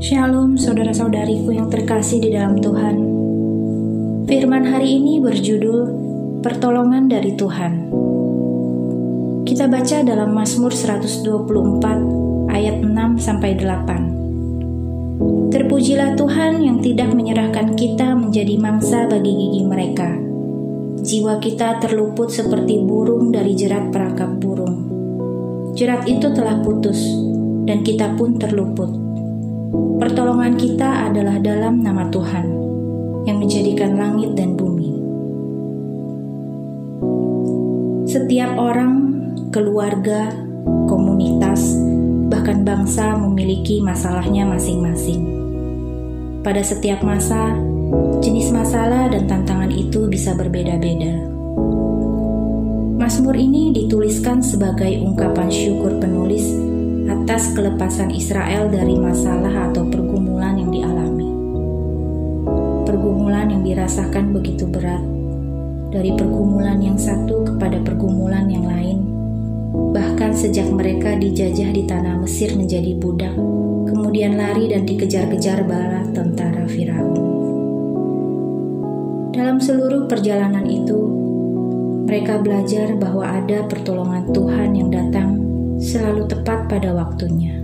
Shalom saudara-saudariku yang terkasih di dalam Tuhan. Firman hari ini berjudul Pertolongan dari Tuhan. Kita baca dalam Mazmur 124 ayat 6-8. Terpujilah Tuhan yang tidak menyerahkan kita menjadi mangsa bagi gigi mereka. Jiwa kita terluput seperti burung dari jerat perangkap burung. Jerat itu telah putus dan kita pun terluput. Pertolongan kita adalah dalam nama Tuhan yang menjadikan langit dan bumi. Setiap orang, keluarga, komunitas, bahkan bangsa memiliki masalahnya masing-masing. Pada setiap masa, jenis masalah dan tantangan itu bisa berbeda-beda. Mazmur ini dituliskan sebagai ungkapan syukur penulis atas kelepasan Israel dari masalah atau pergumulan yang dialami. Pergumulan yang dirasakan begitu berat, dari pergumulan yang satu kepada pergumulan yang lain, bahkan sejak mereka dijajah di tanah Mesir menjadi budak, kemudian lari dan dikejar-kejar bala tentara Firaun. Dalam seluruh perjalanan itu, mereka belajar bahwa ada pertolongan Tuhan yang datang selalu tepat pada waktunya.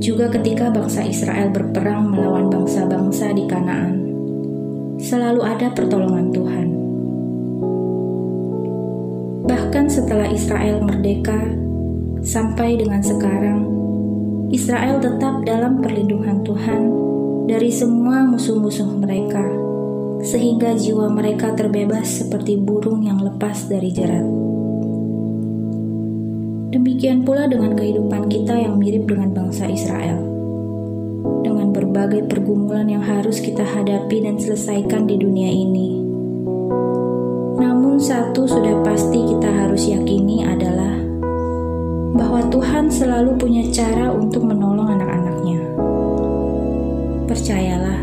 Juga ketika bangsa Israel berperang melawan bangsa-bangsa di Kanaan, selalu ada pertolongan Tuhan. Bahkan setelah Israel merdeka, sampai dengan sekarang, Israel tetap dalam perlindungan Tuhan dari semua musuh-musuh mereka, sehingga jiwa mereka terbebas seperti burung yang lepas dari jerat. Demikian pula dengan kehidupan kita yang mirip dengan bangsa Israel. Dengan berbagai pergumulan yang harus kita hadapi dan selesaikan di dunia ini. Namun satu sudah pasti kita harus yakini adalah bahwa Tuhan selalu punya cara untuk menolong anak-anaknya. Percayalah,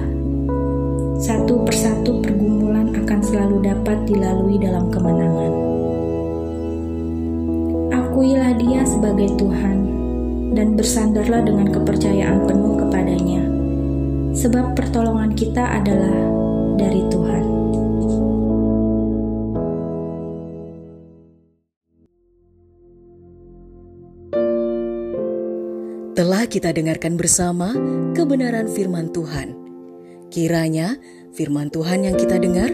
satu persatu pergumulan akan selalu dapat dilalui dalam kemenangan. Akuilah Dia sebagai Tuhan dan bersandarlah dengan kepercayaan penuh kepadanya, sebab pertolongan kita adalah dari Tuhan. Telah kita dengarkan bersama kebenaran firman Tuhan. Kiranya firman Tuhan yang kita dengar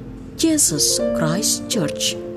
Jesus Christ Church.